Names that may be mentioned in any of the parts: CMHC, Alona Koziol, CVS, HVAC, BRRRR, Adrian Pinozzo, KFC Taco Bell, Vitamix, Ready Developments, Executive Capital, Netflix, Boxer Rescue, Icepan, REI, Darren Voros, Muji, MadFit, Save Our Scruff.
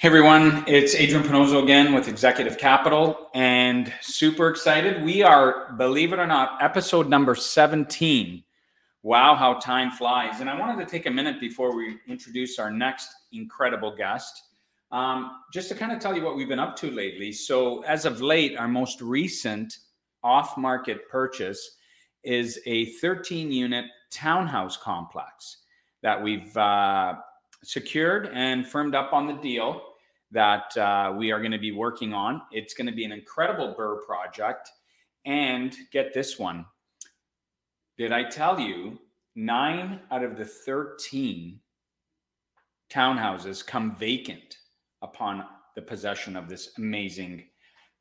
Hey everyone, it's Adrian Pinozzo again with Executive Capital and super excited. We are, believe it or not, episode number 17. Wow, how time flies. And I wanted to take a minute before we introduce our next incredible guest, just to kind of tell you what we've been up to lately. So as of late, our most recent off-market purchase is a 13-unit townhouse complex that we've secured and firmed up on the deal that we are going to be working on. It's going to be an incredible BRRRR project. And get this one. Did I tell you 9 out of the 13 townhouses come vacant upon the possession of this amazing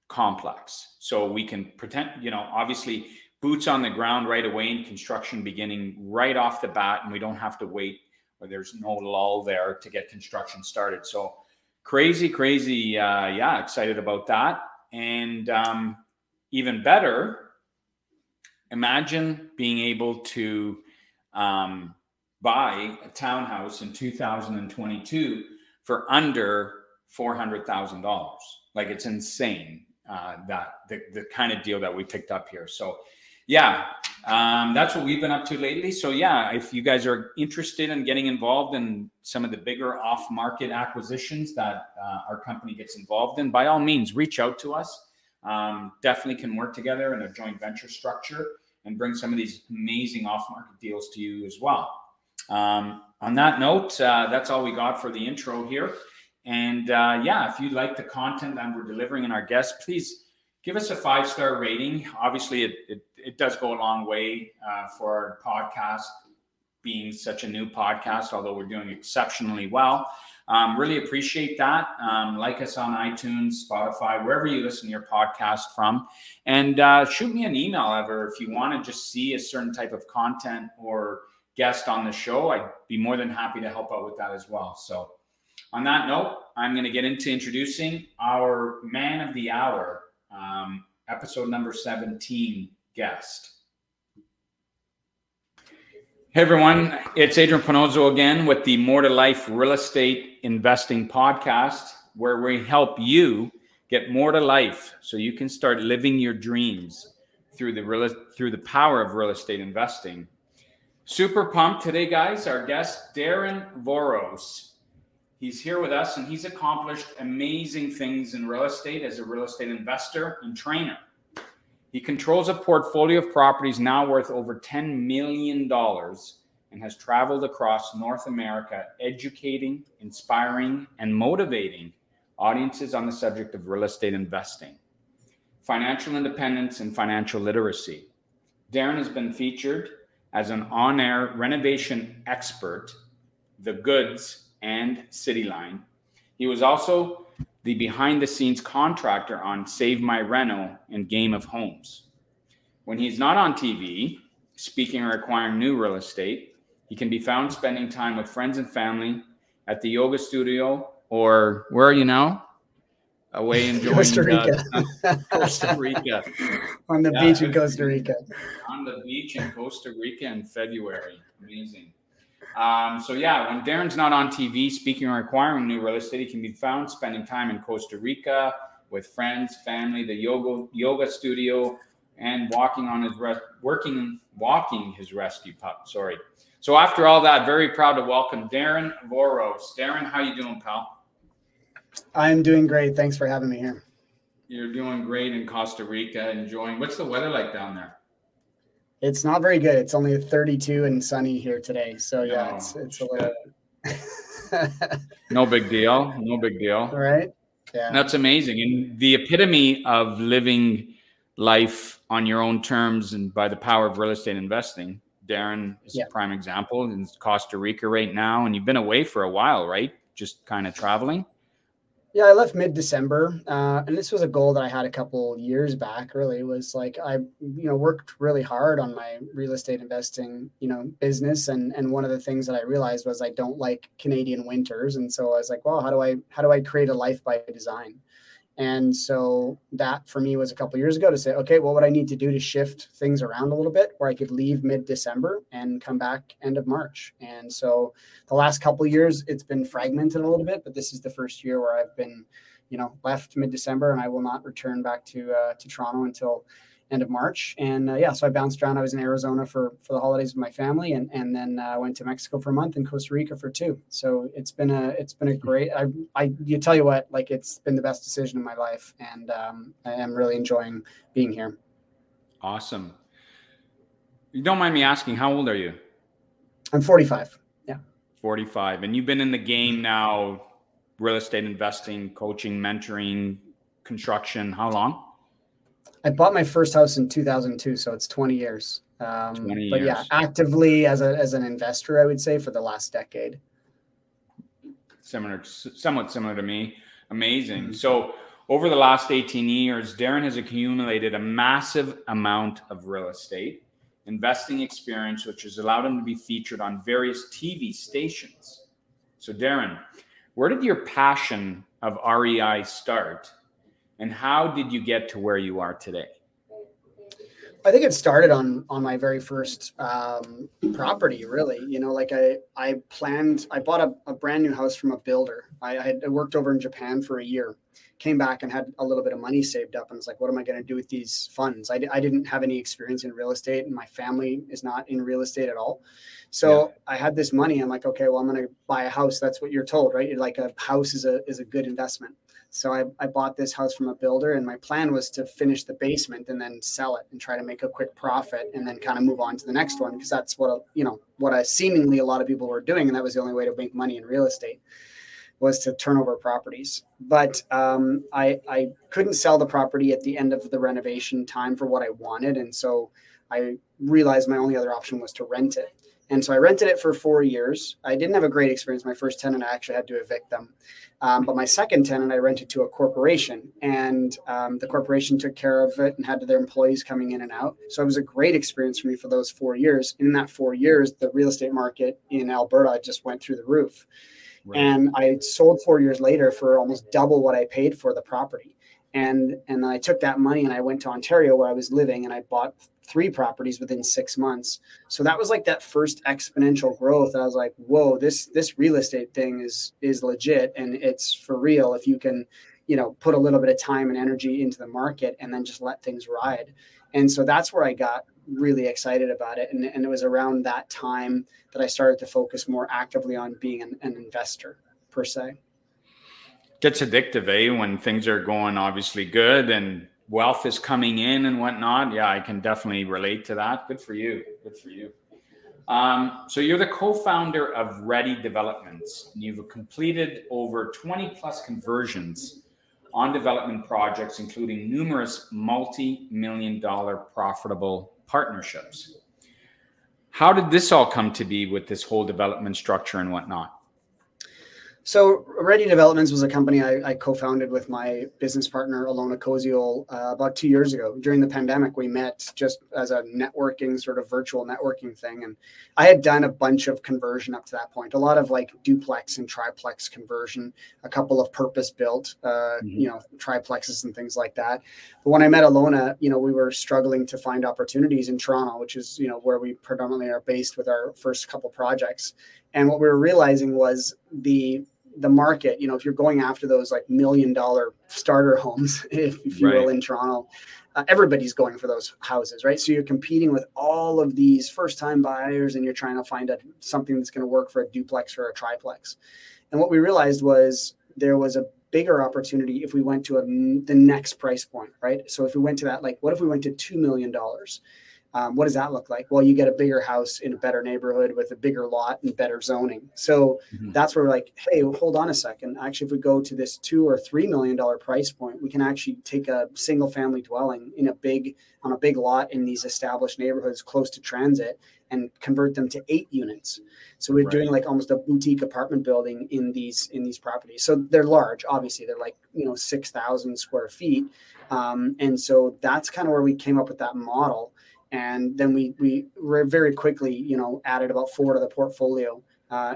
complex? So we can pretend, you know, obviously boots on the ground right away and construction beginning right off the bat, and we don't have to wait or there's no lull there to get construction started. So crazy. Yeah, excited about that. And even better, imagine being able to buy a townhouse in 2022 for under $400,000. Like, it's insane that the kind of deal that we picked up here. So yeah, that's what we've been up to lately. So yeah, if you guys are interested in getting involved in some of the bigger off-market acquisitions that our company gets involved in, by all means, reach out to us. Definitely can work together in a joint venture structure and bring some of these amazing off-market deals to you as well. On that note, that's all we got for the intro here. And yeah, if you like the content that we're delivering and our guests, please give us a 5-star rating. Obviously, it does go a long way for our podcast being such a new podcast, although we're doing exceptionally well. Really appreciate that. Like us on iTunes, Spotify, wherever you listen to your podcast from. And shoot me an email ever if you want to just see a certain type of content or guest on the show. I'd be more than happy to help out with that as well. So on that note, I'm going to get into introducing our man of the hour, episode number 17 guest. Hey everyone, it's Adrian Pinozzo again with the More to Life Real Estate Investing Podcast, where we help you get more to life so you can start living your dreams through the power of real estate investing. Super pumped today, guys. Our guest, Darren Voros. He's here with us, and he's accomplished amazing things in real estate as a real estate investor and trainer. He controls a portfolio of properties now worth over $10 million and has traveled across North America educating, inspiring, and motivating audiences on the subject of real estate investing, financial independence, and financial literacy. Darren has been featured as an on-air renovation expert, The Goods, and City Line. He was also the behind-the-scenes contractor on Save My Reno and Game of Homes. When he's not on TV, speaking or acquiring new real estate, he can be found spending time with friends and family at the yoga studio, or where are you now? Away enjoying Costa Rica. Costa Rica. On the beach in Costa Rica. On the beach in Costa Rica in February. Amazing. So yeah, when Darren's not on TV speaking or acquiring new real estate, he can be found spending time in Costa Rica with friends, family, the yoga studio, and walking his rescue pup. Sorry. So after all that, very proud to welcome Darren Voros. Darren, how you doing, pal? I'm doing great. Thanks for having me here. You're doing great in Costa Rica, enjoying. What's the weather like down there? It's not very good. It's only 32 and sunny here today. So yeah, it's a little. No big deal. Right? Yeah. That's amazing. And the epitome of living life on your own terms and by the power of real estate investing. Darren is a prime example in Costa Rica right now. And you've been away for a while, right? Just kind of traveling. Yeah, I left mid-December, and this was a goal that I had a couple years back, really. It was like I, worked really hard on my real estate investing, business. And one of the things that I realized was I don't like Canadian winters. And so I was like, well, how do I create a life by design? And so that for me was a couple of years ago to say, okay, what would I need to do to shift things around a little bit where I could leave mid-December and come back end of March. And so the last couple of years, it's been fragmented a little bit, but this is the first year where I've been, you know, left mid-December, and I will not return back to Toronto until end of March. And so I bounced around. I was in Arizona for the holidays with my family, and then I went to Mexico for a month and Costa Rica for 2. So it's been a great, it's been the best decision of my life. And I am really enjoying being here. Awesome. You don't mind me asking, how old are you? I'm 45. Yeah. 45. And you've been in the game now, real estate investing, coaching, mentoring, construction, how long? I bought my first house in 2002, so it's 20 years. But yeah, actively as an investor, I would say for the last decade. Somewhat similar to me. Amazing. Mm-hmm. So over the last 18 years, Darren has accumulated a massive amount of real estate investing experience, which has allowed him to be featured on various TV stations. So Darren, where did your passion of REI start? And how did you get to where you are today? I think it started on my very first property, really. You know, like I bought a brand new house from a builder. I had worked over in Japan for a year, came back and had a little bit of money saved up. And was like, what am I going to do with these funds? I didn't have any experience in real estate, and my family is not in real estate at all. So yeah. I had this money. I'm like, okay, well, I'm going to buy a house. That's what you're told, right? You're like, a house is a good investment. So I bought this house from a builder, and my plan was to finish the basement and then sell it and try to make a quick profit and then kind of move on to the next one, because that's what seemingly a lot of people were doing. And that was the only way to make money in real estate, was to turn over properties. But I couldn't sell the property at the end of the renovation time for what I wanted. And so I realized my only other option was to rent it. And so I rented it for 4 years. I didn't have a great experience. My first tenant, I actually had to evict them. But my second tenant, I rented to a corporation, and the corporation took care of it and had their employees coming in and out. So it was a great experience for me for those 4 years. And in that 4 years, the real estate market in Alberta just went through the roof. Right. And I sold 4 years later for almost double what I paid for the property. And I took that money and I went to Ontario, where I was living, and I bought 3 properties within 6 months. So that was like that first exponential growth. I was like, whoa, this real estate thing is legit. And it's for real. If you can, put a little bit of time and energy into the market and then just let things ride. And so that's where I got really excited about it. And it was around that time that I started to focus more actively on being an investor per se. Gets addictive, when things are going obviously good and wealth is coming in and whatnot. Yeah, I can definitely relate to that. Good for you. Good for you. So you're the co-founder of Ready Developments, and you've completed over 20 plus conversions on development projects, including numerous multi-million-dollar profitable partnerships. How did this all come to be with this whole development structure and whatnot? So Ready Developments was a company I co-founded with my business partner, Alona Koziol, about 2 years ago. During the pandemic, we met just as a networking, sort of virtual networking thing. And I had done a bunch of conversion up to that point, a lot of like duplex and triplex conversion, a couple of purpose-built, triplexes and things like that. But when I met Alona, we were struggling to find opportunities in Toronto, which is, where we predominantly are based with our first couple projects. And what we were realizing was the market, if you're going after those like $1 million starter homes, if you right. will, in Toronto, everybody's going for those houses, right? So you're competing with all of these first time buyers, and you're trying to find something that's going to work for a duplex or a triplex. And what we realized was there was a bigger opportunity if we went to the next price point, right? So if we went to that, like, what if we went to $2 million? What does that look like? Well, you get a bigger house in a better neighborhood with a bigger lot and better zoning. So that's where we're like, hey, well, hold on a second. Actually, if we go to this $2 or $3 million price point, we can actually take a single family dwelling on a big lot in these established neighborhoods close to transit and convert them to 8 units. So we're right. doing like almost a boutique apartment building in these properties. So they're large, obviously. They're like, 6,000 square feet. And so that's kind of where we came up with that model. And then we very quickly, added about 4 to the portfolio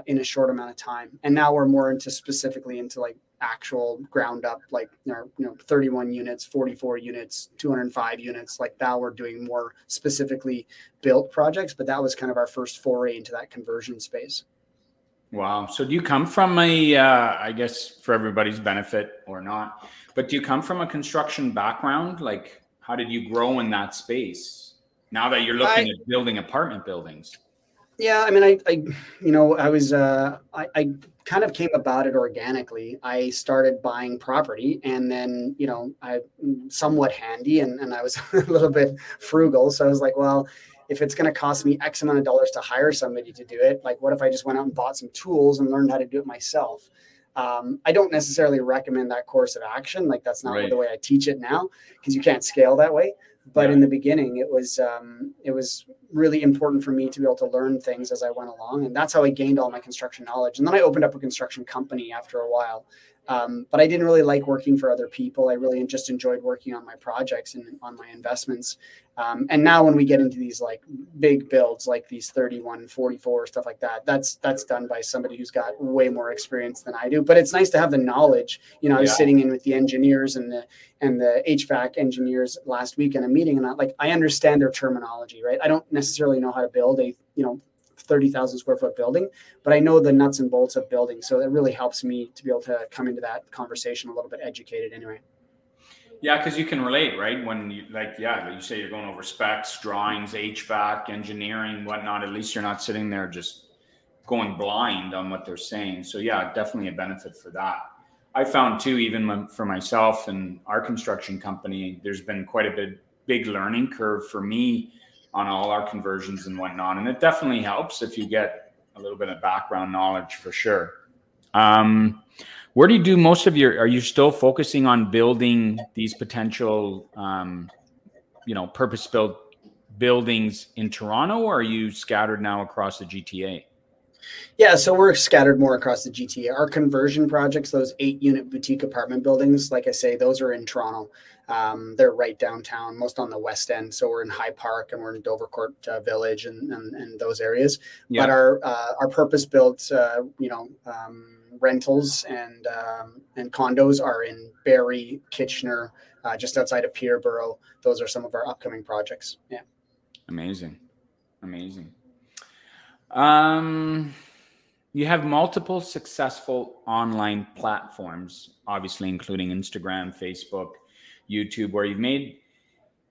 in a short amount of time. And now we're more into specifically into like actual ground up, like, 31 units, 44 units, 205 units. Like now we're doing more specifically built projects, but that was kind of our first foray into that conversion space. Wow. So do you come from a, I guess for everybody's benefit or not, but do you come from a construction background? Like how did you grow in that space now that you're looking at building apartment buildings? Yeah, I mean, I kind of came about it organically. I started buying property and then, I somewhat handy and I was a little bit frugal. So I was like, well, if it's going to cost me X amount of dollars to hire somebody to do it, like what if I just went out and bought some tools and learned how to do it myself? I don't necessarily recommend that course of action. Like that's not the way I teach it now because you can't scale that way. But in the beginning, it was really important for me to be able to learn things as I went along. And that's how I gained all my construction knowledge. And then I opened up a construction company after a while. But I didn't really like working for other people. I really just enjoyed working on my projects and on my investments. And now when we get into these like big builds, like these 31, 44, stuff like that, that's done by somebody who's got way more experience than I do. But it's nice to have the knowledge. I was sitting in with the engineers and the HVAC engineers last week in a meeting, and I understand their terminology, right? I don't necessarily know how to build a 30,000 square foot building, but I know the nuts and bolts of building. So that really helps me to be able to come into that conversation a little bit educated anyway. Yeah. Cause you can relate, right? When you you say you're going over specs, drawings, HVAC, engineering, whatnot, at least you're not sitting there just going blind on what they're saying. So yeah, definitely a benefit for that. I found too, even for myself and our construction company, there's been quite a big learning curve for me on all our conversions and whatnot. And it definitely helps if you get a little bit of background knowledge for sure. Where do you do most of your, are you still focusing on building these potential, purpose-built buildings in Toronto, or are you scattered now across the GTA? Yeah, so we're scattered more across the GTA. Our conversion projects, those 8-unit boutique apartment buildings, like I say, those are in Toronto. They're right downtown, most on the west end. So we're in High Park and we're in Dovercourt Village and those areas. Yeah. But our purpose-built, rentals and condos are in Barrie, Kitchener, just outside of Peterborough. Those are some of our upcoming projects. Yeah. Amazing. You have multiple successful online platforms, obviously, including Instagram, Facebook, YouTube, where you've made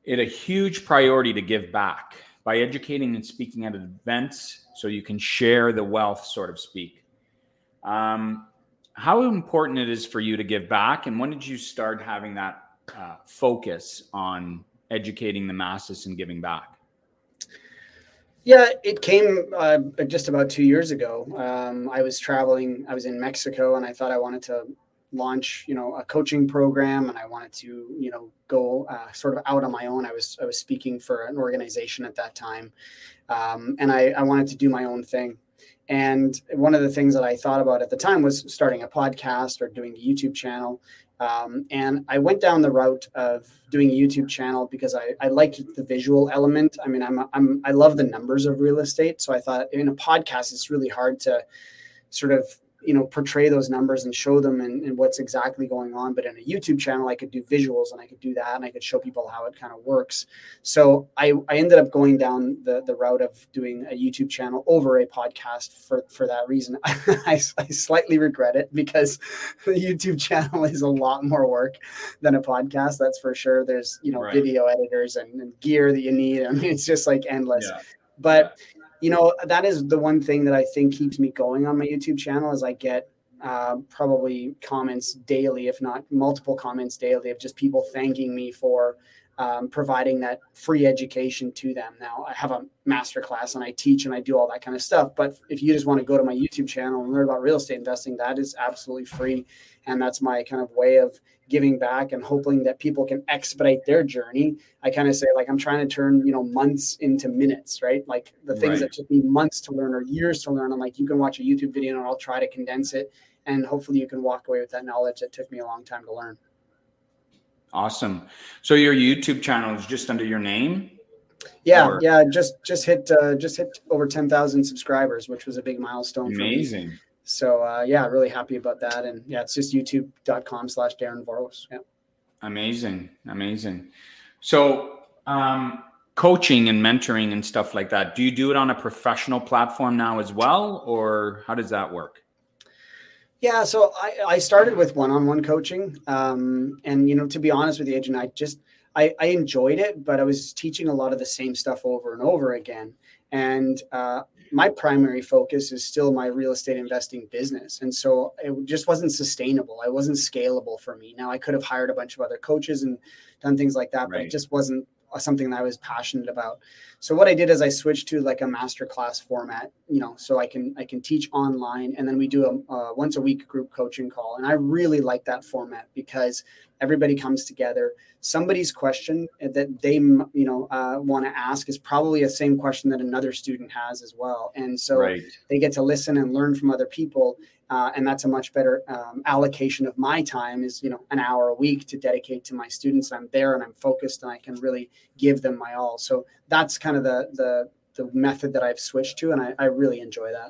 it a huge priority to give back by educating and speaking at events so you can share the wealth, sort of speak. How important it is for you to give back, and when did you start having that focus on educating the masses and giving back? Yeah, it came just about 2 years ago. I was in Mexico and I thought I wanted to launch, a coaching program, and I wanted to, go sort of out on my own. I was speaking for an organization at that time, and I wanted to do my own thing. And one of the things that I thought about at the time was starting a podcast or doing a YouTube channel. And I went down the route of doing a YouTube channel because I liked the visual element. I mean, I love the numbers of real estate. So I thought in a podcast, it's really hard to sort of, portray those numbers and show them and what's exactly going on. But in a YouTube channel, I could do visuals and I could do that and I could show people how it kind of works. So I ended up going down the route of doing a YouTube channel over a podcast for that reason. I slightly regret it because the YouTube channel is a lot more work than a podcast. That's for sure. There's, video editors and gear that you need. I mean, it's just like endless. Yeah. But that is the one thing that I think keeps me going on my YouTube channel is I get probably comments daily, if not multiple comments daily, of just people thanking me for providing that free education to them. Now, I have a masterclass and I teach and I do all that kind of stuff. But if you just want to go to my YouTube channel and learn about real estate investing, that is absolutely free. And that's my kind of way of giving back and hoping that people can expedite their journey. I kind of say, like, I'm trying to turn, months into minutes, right? Like the things that took me months to learn or years to learn. I'm like, you can watch a YouTube video and I'll try to condense it. And hopefully you can walk away with that knowledge that took me a long time to learn. Awesome. So your YouTube channel is just under your name? Yeah. Or? Yeah. Just hit over 10,000 subscribers, which was a big milestone. Amazing. For me. So yeah, really happy about that. And yeah, it's just youtube.com/Darren Voros. Yeah. Amazing. Amazing. So coaching and mentoring and stuff like that, do you do it on a professional platform now as well? Or how does that work? Yeah, so I started with one-on-one coaching. And, you know, to be honest with you, Adrian, I enjoyed it, but I was teaching a lot of the same stuff over and over again. And my primary focus is still my real estate investing business. And so it just wasn't sustainable. It wasn't scalable for me. Now, I could have hired a bunch of other coaches and done things like that, right, but it just wasn't something that I was passionate about. So what I did is I switched to like a masterclass format, you know, so I can teach online, and then we do a once a week group coaching call. And I really like that format because everybody comes together. Somebody's question that they, you know, want to ask is probably the same question that another student has as well. And so right, they get to listen and learn from other people. And that's a much better allocation of my time is, you know, an hour a week to dedicate to my students. I'm there and I'm focused and I can really give them my all. So that's kind of the method that I've switched to. And I really enjoy that.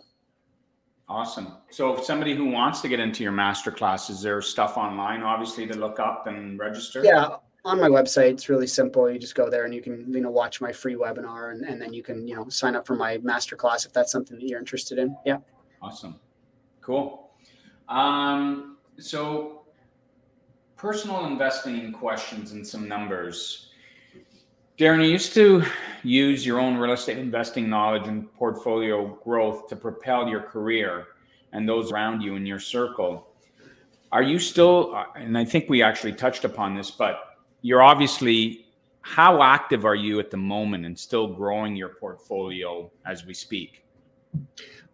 Awesome. So if somebody who wants to get into your masterclass, is there stuff online, obviously, to look up and register? Yeah. On my website, it's really simple. You just go there and you can, you know, watch my free webinar, and then you can, you know, sign up for my masterclass if that's something that you're interested in. Yeah. Awesome. Cool. So personal investing questions and some numbers. Darren, you used to use your own real estate investing knowledge and portfolio growth to propel your career and those around you in your circle. Are you still, and I think we actually touched upon this, but you're obviously, how active are you at the moment and still growing your portfolio as we speak?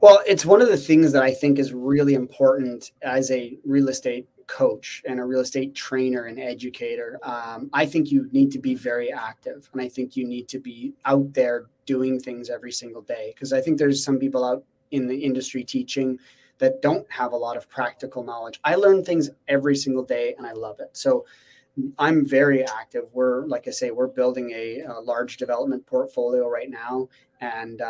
Well, it's one of the things that I think is really important as a real estate coach and a real estate trainer and educator. I think you need to be very active, and I think you need to be out there doing things every single day, because I think there's some people out in the industry teaching that don't have a lot of practical knowledge. I learn things every single day and I love it. So I'm very active. We're, like I say, we're building a large development portfolio right now. And,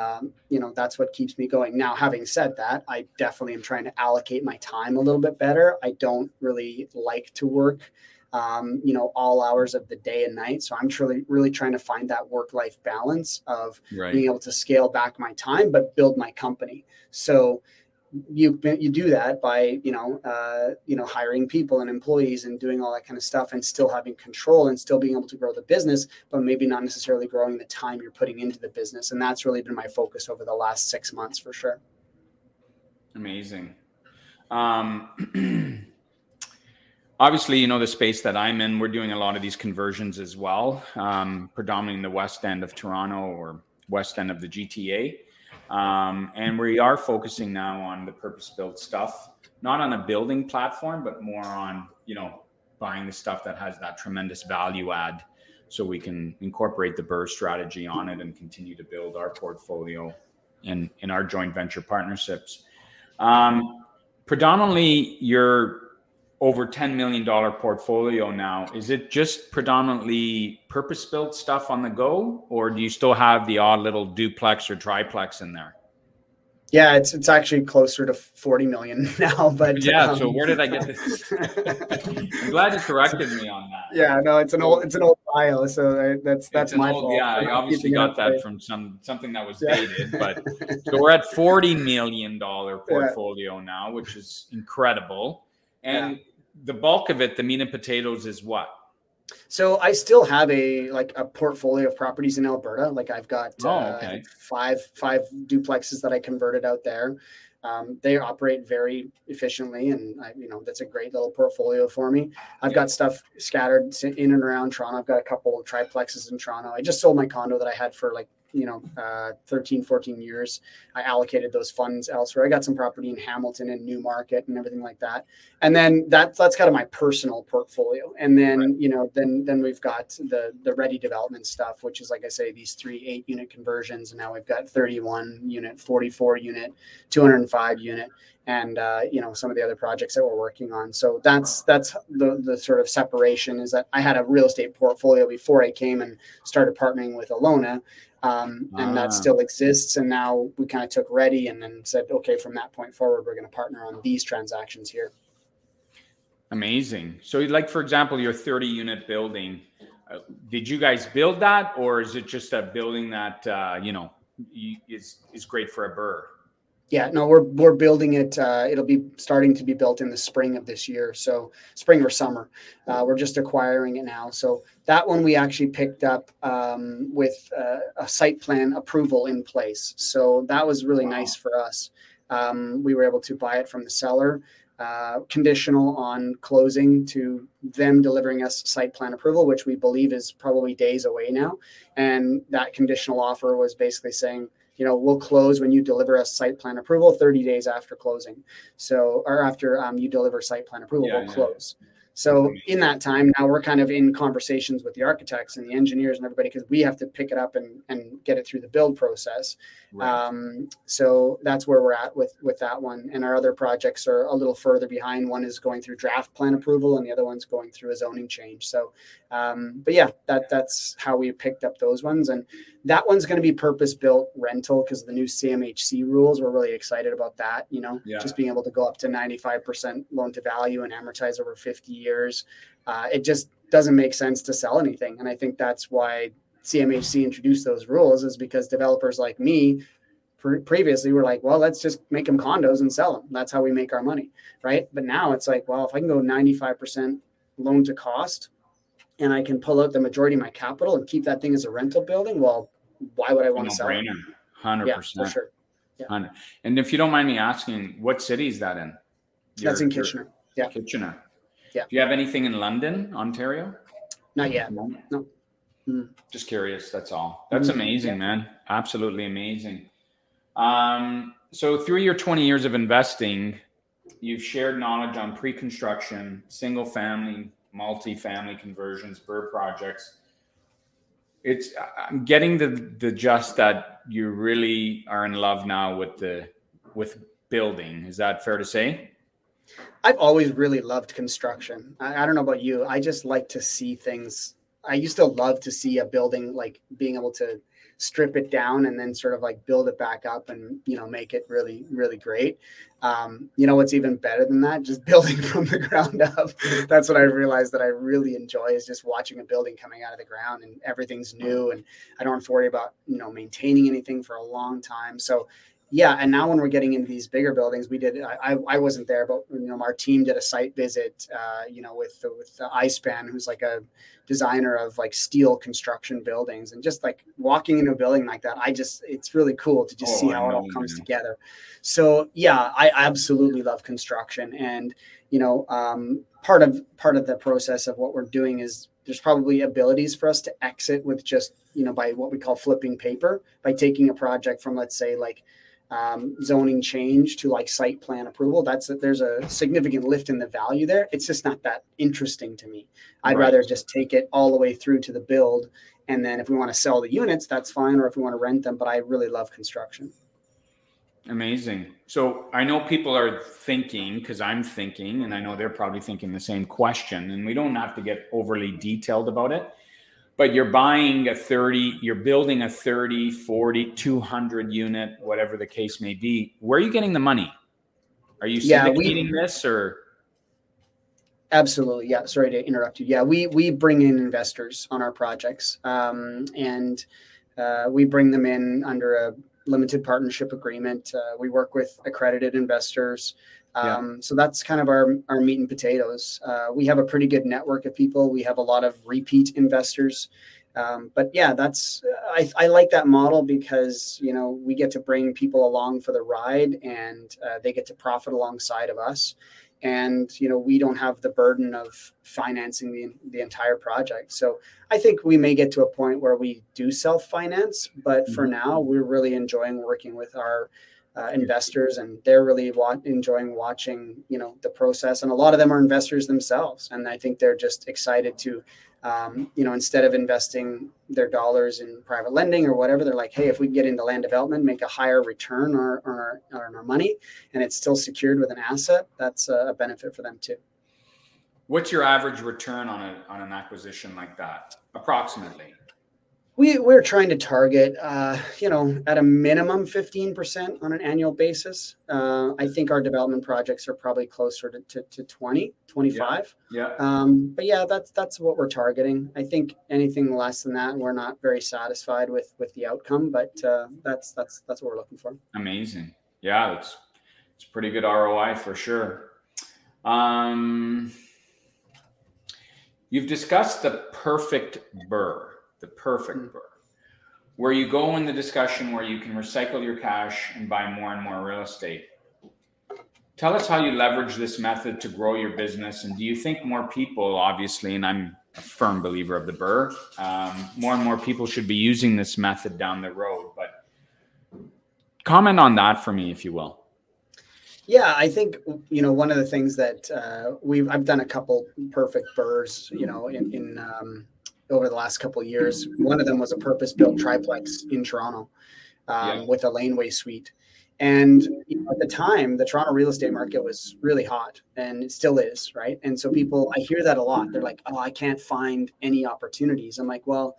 you know, that's what keeps me going. Now, having said that, I definitely am trying to allocate my time a little bit better. I don't really like to work, you know, all hours of the day and night. So I'm truly, really trying to find that work-life balance of right, being able to scale back my time, but build my company. So you do that by, you know, hiring people and employees and doing all that kind of stuff, and still having control and still being able to grow the business, but maybe not necessarily growing the time you're putting into the business. And that's really been my focus over the last 6 months for sure. Amazing. Obviously, you know, the space that I'm in, we're doing a lot of these conversions as well, predominantly in the West End of Toronto or West End of the GTA. And we are focusing now on the purpose-built stuff, not on a building platform, but more on, you know, buying the stuff that has that tremendous value add, so we can incorporate the BRRRR strategy on it and continue to build our portfolio in our joint venture partnerships. Predominantly, your over $10 million portfolio now, is it just predominantly purpose-built stuff on the go, or do you still have the odd little duplex or triplex in there? Yeah, it's actually closer to 40 million now, but yeah. So where did I get this? I'm glad you corrected me on that. Yeah, no, it's an old bio, so that's my fault. Yeah, I obviously got that from something that was dated, but so we're at $40 million portfolio now, which is incredible. And the bulk of it, the meat and potatoes, is what? So I still have a portfolio of properties in Alberta. Like I've got five duplexes that I converted out there. They operate very efficiently, and I, you know, that's a great little portfolio for me. I've got stuff scattered in and around Toronto. I've got a couple of triplexes in Toronto. I just sold my condo that I had for 13-14 years. I allocated those funds elsewhere. I got some property in Hamilton and Newmarket and everything like that. And then that's kind of my personal portfolio. And then you know, then we've got the ready development stuff, which is, like I say, these 3 8-unit conversions, and now we've got 31-unit, 44-unit, 205-unit, and you know, some of the other projects that we're working on. So that's the sort of separation, is that I had a real estate portfolio before I came and started partnering with Alona. and that still exists. And now we kind of took Ready and then said, okay, from that point forward, we're going to partner on these transactions here. Amazing. So like, for example, your 30 unit building, did you guys build that, or is it just a building that, you know, is great for a BRRRR? Yeah, no, we're building it. It'll be starting to be built in the spring of this year. So spring or summer, we're just acquiring it now. So that one we actually picked up with a site plan approval in place. So that was really nice for us. We were able to buy it from the seller, conditional on closing to them delivering us site plan approval, which we believe is probably days away now. And that conditional offer was basically saying, you know, we'll close when you deliver us site plan approval 30 days after closing. So, or after you deliver site plan approval, we'll close. So in that time, now we're kind of in conversations with the architects and the engineers and everybody, because we have to pick it up and get it through the build process. Right. So that's where we're at with that one. And our other projects are a little further behind. One is going through draft plan approval and the other one's going through a zoning change. So, but yeah, that's how we picked up those ones. And that one's going to be purpose-built rental because of the new CMHC rules. We're really excited about that, you know, just being able to go up to 95% loan to value and amortize over 50 years. It just doesn't make sense to sell anything. And I think that's why CMHC introduced those rules, is because developers like me previously were like, well, let's just make them condos and sell them. That's how we make our money, right? But now it's like, well, if I can go 95% loan to cost and I can pull out the majority of my capital and keep that thing as a rental building, well, why would I want to sell it? 100%. Yeah, for sure. Yeah. 100%. And if you don't mind me asking, what city is that in? That's in Kitchener. Yeah. Kitchener. Yeah. Do you have anything in London, Ontario? Not yet. No. Just curious. That's all. That's amazing, man. Absolutely amazing. So through your 20 years of investing, you've shared knowledge on pre-construction, single family, multi-family conversions, BRRRR projects. It's, I'm getting the just that you really are in love now with building. Is that fair to say? I've always really loved construction. I don't know about you. I just like to see things. I used to love to see a building, like being able to strip it down and then sort of like build it back up and, you know, make it really, really great. You know, what's even better than that? Just building from the ground up. That's what I realized that I really enjoy, is just watching a building coming out of the ground and everything's new. And I don't have to worry about, you know, maintaining anything for a long time. So yeah. And now when we're getting into these bigger buildings, we did, I wasn't there, but you know, our team did a site visit, you know, with Icepan, who's like a designer of like steel construction buildings, and just like walking into a building like that, it's really cool to just see how it all comes together. So yeah, I absolutely love construction. And, you know, part of the process of what we're doing is there's probably abilities for us to exit with just, you know, by what we call flipping paper, by taking a project from, let's say, like, zoning change to like site plan approval. There's a significant lift in the value there. It's just not that interesting to me. I'd rather just take it all the way through to the build. And then if we want to sell the units, that's fine. Or if we want to rent them, but I really love construction. Amazing. So I know people are thinking, because I'm thinking, and I know they're probably thinking the same question, and we don't have to get overly detailed about it, but you're building a 30, 40, 200 unit, whatever the case may be. Where are you getting the money? Are you syndicating this or? Absolutely. Yeah. Sorry to interrupt you. Yeah. We bring in investors on our projects. We bring them in under a limited partnership agreement. We work with accredited investors. So that's kind of our meat and potatoes. We have a pretty good network of people. We have a lot of repeat investors. But yeah, I like that model because, you know, we get to bring people along for the ride and they get to profit alongside of us. And, you know, we don't have the burden of financing the entire project. So I think we may get to a point where we do self-finance, but for now we're really enjoying working with our investors, and they're really enjoying watching, you know, the process. And a lot of them are investors themselves. And I think they're just excited to, you know, instead of investing their dollars in private lending or whatever, they're like, hey, if we can get into land development, make a higher return on our money, and it's still secured with an asset, that's a benefit for them too. What's your average return on an acquisition like that, approximately? We're trying to target, at a minimum 15% on an annual basis. I think our development projects are probably closer to 20, 25. Yeah. But yeah, that's what we're targeting. I think anything less than that, we're not very satisfied with the outcome, but that's what we're looking for. Amazing. Yeah, it's pretty good ROI for sure. You've discussed the perfect BRRRR. The perfect BRRRR, where you go in the discussion where you can recycle your cash and buy more and more real estate. Tell us how you leverage this method to grow your business. And do you think more people, obviously, and I'm a firm believer of the BRRRR, more and more people should be using this method down the road, but comment on that for me, if you will. Yeah, I think, one of the things that I've done a couple perfect BRRRRs, over the last couple of years. One of them was a purpose-built triplex in Toronto with a laneway suite. And at the time, the Toronto real estate market was really hot, and it still is, right? And so I hear that a lot. They're like, I can't find any opportunities. I'm like, well,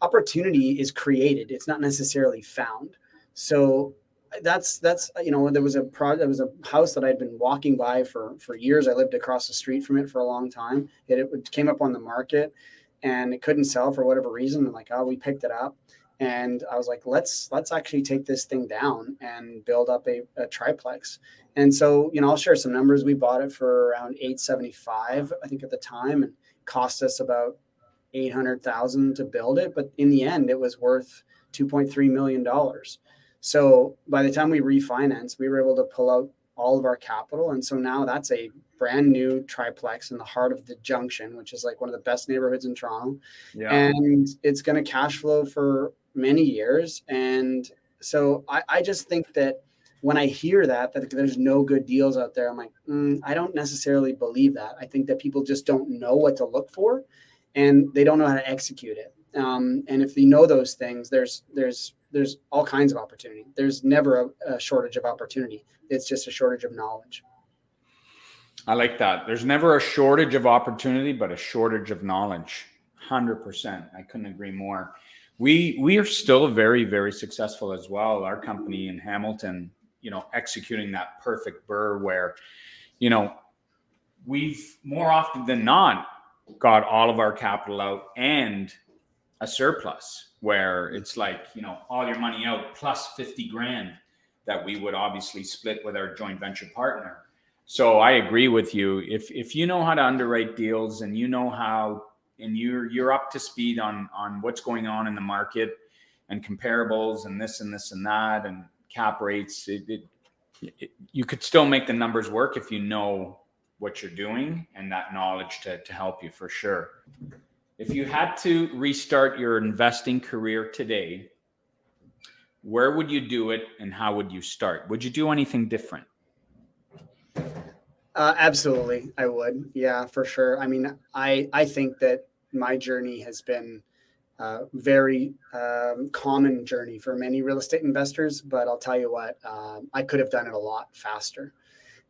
opportunity is created. It's not necessarily found. So there was a house that I'd been walking by for years. I lived across the street from it for a long time. It came up on the market. And it couldn't sell for whatever reason. I'm like, we picked it up. And I was like, let's actually take this thing down and build up a triplex. And so, I'll share some numbers. We bought it for around $875, I think, at the time, and cost us about $800,000 to build it. But in the end, it was worth $2.3 million. So by the time we refinanced, we were able to pull out all of our capital. And so now that's a brand new triplex in the heart of the Junction, which is like one of the best neighborhoods in Toronto. Yeah. And it's going to cash flow for many years. And so I just think that when I hear that there's no good deals out there, I'm like, I don't necessarily believe that. I think that people just don't know what to look for, and they don't know how to execute it. And if they know those things, there's all kinds of opportunity. There's never a shortage of opportunity. It's just a shortage of knowledge. I like that. There's never a shortage of opportunity, but a shortage of knowledge. 100%. I couldn't agree more. We are still very, very successful as well. Our company in Hamilton, executing that perfect BRRRR where, we've more often than not got all of our capital out and a surplus where it's like, all your money out plus 50 grand that we would obviously split with our joint venture partner. So I agree with you. If you know how to underwrite deals and you're up to speed on what's going on in the market and comparables and this and this and that and cap rates, you could still make the numbers work if you know what you're doing and that knowledge to help you for sure. If you had to restart your investing career today, where would you do it and how would you start? Would you do anything different? Absolutely, I would. Yeah, for sure. I mean, I think that my journey has been a very common journey for many real estate investors, but I'll tell you what, I could have done it a lot faster.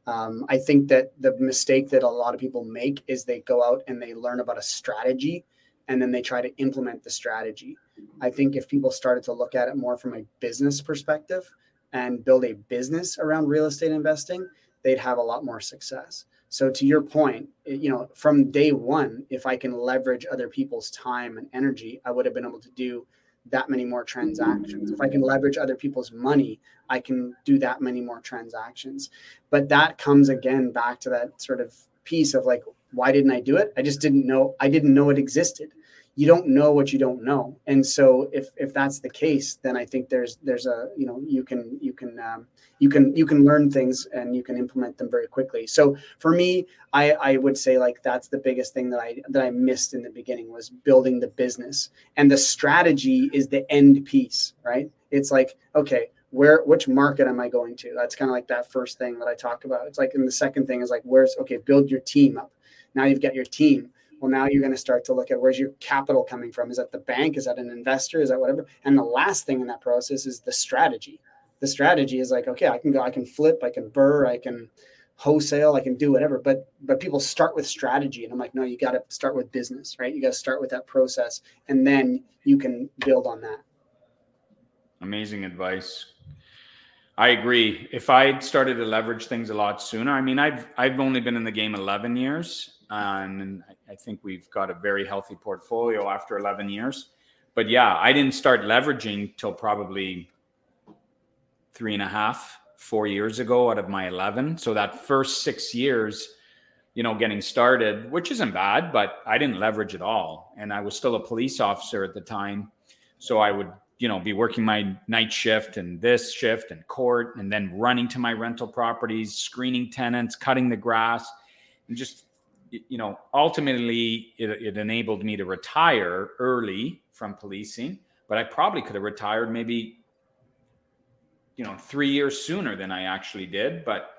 I think that the mistake that a lot of people make is they go out and they learn about a strategy and then they try to implement the strategy. I think if people started to look at it more from a business perspective and build a business around real estate investing, they'd have a lot more success. So to your point, from day one, if I can leverage other people's time and energy, I would have been able to do that many more transactions. If I can leverage other people's money, I can do that many more transactions. But that comes again back to that sort of piece of like, why didn't I do it? I just didn't know. I didn't know it existed. You don't know what you don't know. And so if that's the case, then I think there's a, you can learn things and you can implement them very quickly. So for me, I would say like, that's the biggest thing that I missed in the beginning was building the business, and the strategy is the end piece, right? It's like, okay, which market am I going to? That's kind of like that first thing that I talked about. It's like, and the second thing is like, build your team up. Now you've got your team. Well, now you're going to start to look at where's your capital coming from? Is that the bank? Is that an investor? Is that whatever? And the last thing in that process is the strategy. The strategy is like, okay, I can go, I can flip, I can BRRRR, I can wholesale, I can do whatever, but people start with strategy. And I'm like, no, you got to start with business, right? You got to start with that process, and then you can build on that. Amazing advice. I agree. If I started to leverage things a lot sooner, I mean, I've only been in the game 11 years. And I think we've got a very healthy portfolio after 11 years, but yeah, I didn't start leveraging till probably 3.5, 4 years ago out of my 11. So that first 6 years, you know, getting started, which isn't bad, but I didn't leverage at all. And I was still a police officer at the time. So I would, you know, be working my night shift and this shift and court, and then running to my rental properties, screening tenants, cutting the grass, and just, you know, ultimately it enabled me to retire early from policing, but I probably could have retired maybe, you know, 3 years sooner than I actually did. But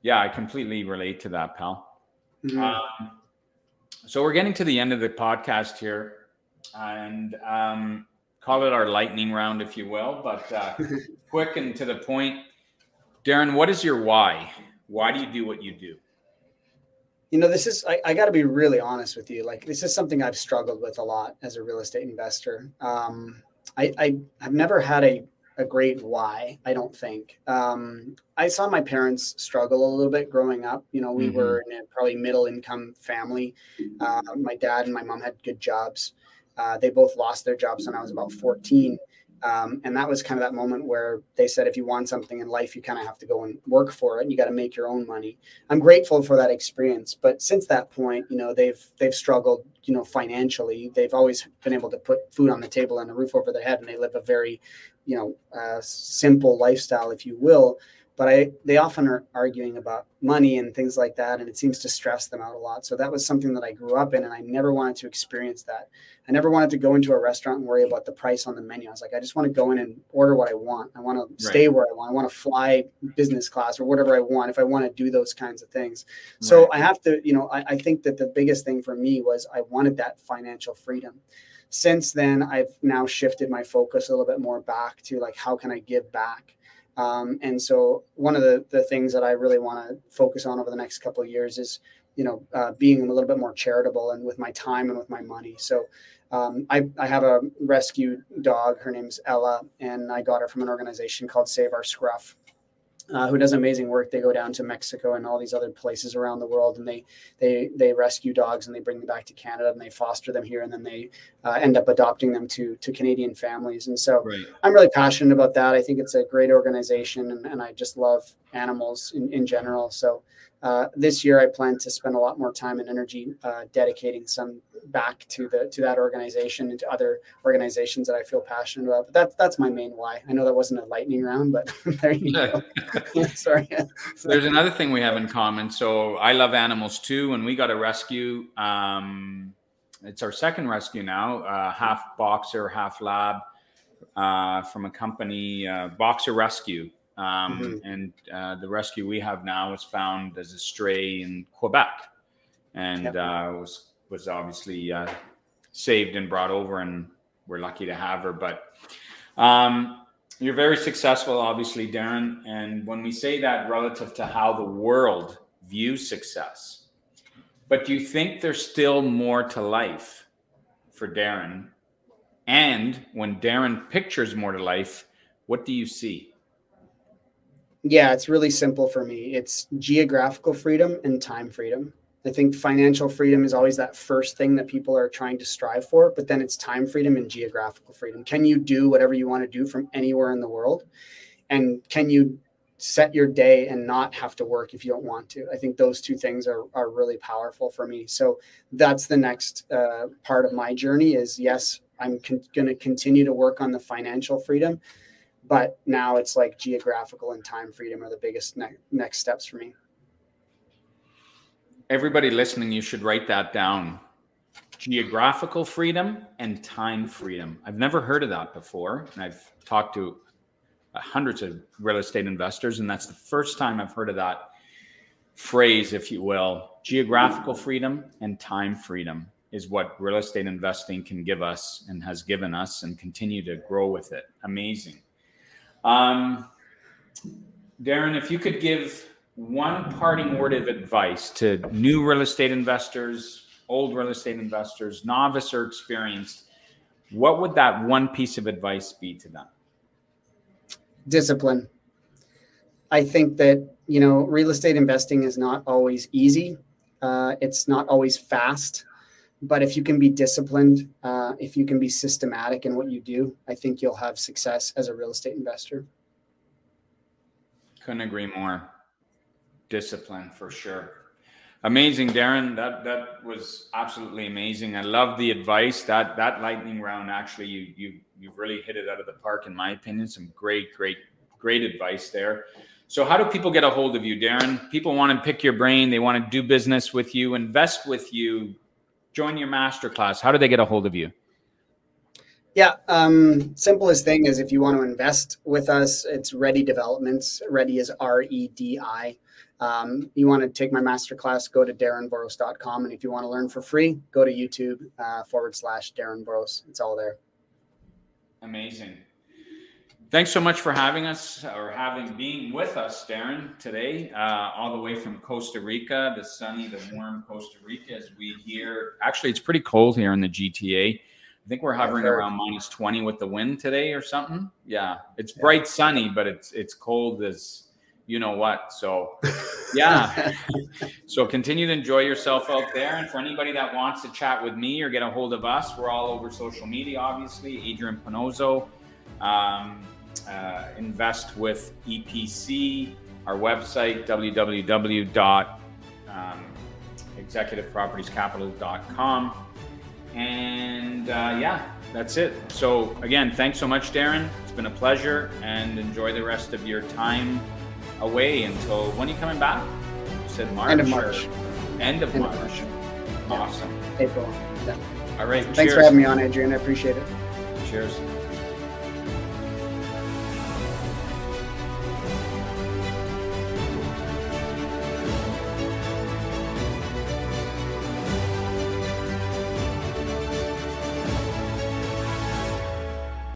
yeah, I completely relate to that, pal. Mm-hmm. So we're getting to the end of the podcast here, and call it our lightning round, if you will, but quick and to the point. Darren, what is your why? Why do you do what you do? You know, this is, I got to be really honest with you. Like, this is something I've struggled with a lot as a real estate investor. I have never had a great why, I don't think. I saw my parents struggle a little bit growing up. You know, we mm-hmm. were in a probably middle income family. My dad and my mom had good jobs. They both lost their jobs when I was about 14. And that was kind of that moment where they said, if you want something in life, you kind of have to go and work for it, and you got to make your own money. I'm grateful for that experience. But since that point, you know, they've struggled, you know, financially. They've always been able to put food on the table and a roof over their head, and they live a very, you know, simple lifestyle, if you will. But they often are arguing about money and things like that, and it seems to stress them out a lot. So that was something that I grew up in, and I never wanted to experience that. I never wanted to go into a restaurant and worry about the price on the menu. I was like, I just want to go in and order what I want. I want to stay where I want. I want to fly business class or whatever I want, if I want to do those kinds of things. Right. So I have to, you know, I think that the biggest thing for me was I wanted that financial freedom. Since then, I've now shifted my focus a little bit more back to, like, how can I give back? And so one of the things that I really want to focus on over the next couple of years is, you know, being a little bit more charitable, and with my time and with my money. So I have a rescue dog. Her name's Ella, and I got her from an organization called Save Our Scruff, who does amazing work. They go down to Mexico and all these other places around the world, and they rescue dogs, and they bring them back to Canada, and they foster them here, and then they end up adopting them to Canadian families. And so right. I'm really passionate about that. I think it's a great organization, and I just love animals in general. So this year I plan to spend a lot more time and energy dedicating some back to that organization and to other organizations that I feel passionate about. But that's my main why. I know that wasn't a lightning round, but there you go. Sorry. There's another thing we have in common. So I love animals too. And we got a rescue. It's our second rescue now, half boxer, half lab, from a company, Boxer Rescue. Mm-hmm. And the rescue we have now was found as a stray in Quebec, and was obviously saved and brought over, and we're lucky to have her. But you're very successful, obviously, Darren. And when we say that relative to how the world views success, but do you think there's still more to life for Darren? And when Darren pictures more to life, what do you see? Yeah, it's really simple for me. It's geographical freedom and time freedom. I think financial freedom is always that first thing that people are trying to strive for, but then it's time freedom and geographical freedom. Can you do whatever you want to do from anywhere in the world? And can you set your day and not have to work if you don't want to? I think those two things are really powerful for me. So that's the next part of my journey is, yes, I'm going to continue to work on the financial freedom, but now it's like geographical and time freedom are the biggest next steps for me. Everybody listening, you should write that down. Geographical freedom and time freedom. I've never heard of that before. And I've talked to hundreds of real estate investors, and that's the first time I've heard of that phrase, if you will. Geographical freedom and time freedom is what real estate investing can give us and has given us, and continue to grow with it. Amazing. Darren, if you could give one parting word of advice to new real estate investors, old real estate investors, novice or experienced, what would that one piece of advice be to them? Discipline. I think that, you know, real estate investing is not always easy. It's not always fast, but if you can be disciplined, if you can be systematic in what you do, I think you'll have success as a real estate investor. Couldn't agree more. Discipline for sure. Amazing, Darren. That was absolutely amazing. I love the advice. That lightning round, actually, you really hit it out of the park, in my opinion. Some great advice there. So how do people get a hold of you, Darren? People want to pick your brain. They want to do business with you, invest with you, join your masterclass. How do they get a hold of you? Yeah. Simplest thing is if you want to invest with us, it's Ready Developments. Ready is REDI. You want to take my masterclass, go to darrenvoros.com. And if you want to learn for free, go to YouTube /Darren Voros. It's all there. Amazing. Thanks so much for being with us, Darren, today, all the way from Costa Rica, the sunny, the warm Costa Rica, as we hear. Actually, it's pretty cold here in the GTA. I think we're hovering around -20 with the wind today or something. Yeah, it's bright sunny, but it's cold as you know what. So, yeah. So continue to enjoy yourself out there. And for anybody that wants to chat with me or get a hold of us, we're all over social media, obviously. Adrian Pinozzo, invest with EPC, our website, www.executivepropertiescapital.com. And that's it. So again, thanks so much, Darren. It's been a pleasure, and enjoy the rest of your time away until, when are you coming back? You said March. End of March. Awesome. April. Yeah. All right. Thanks for having me on, Adrian. I appreciate it. Cheers.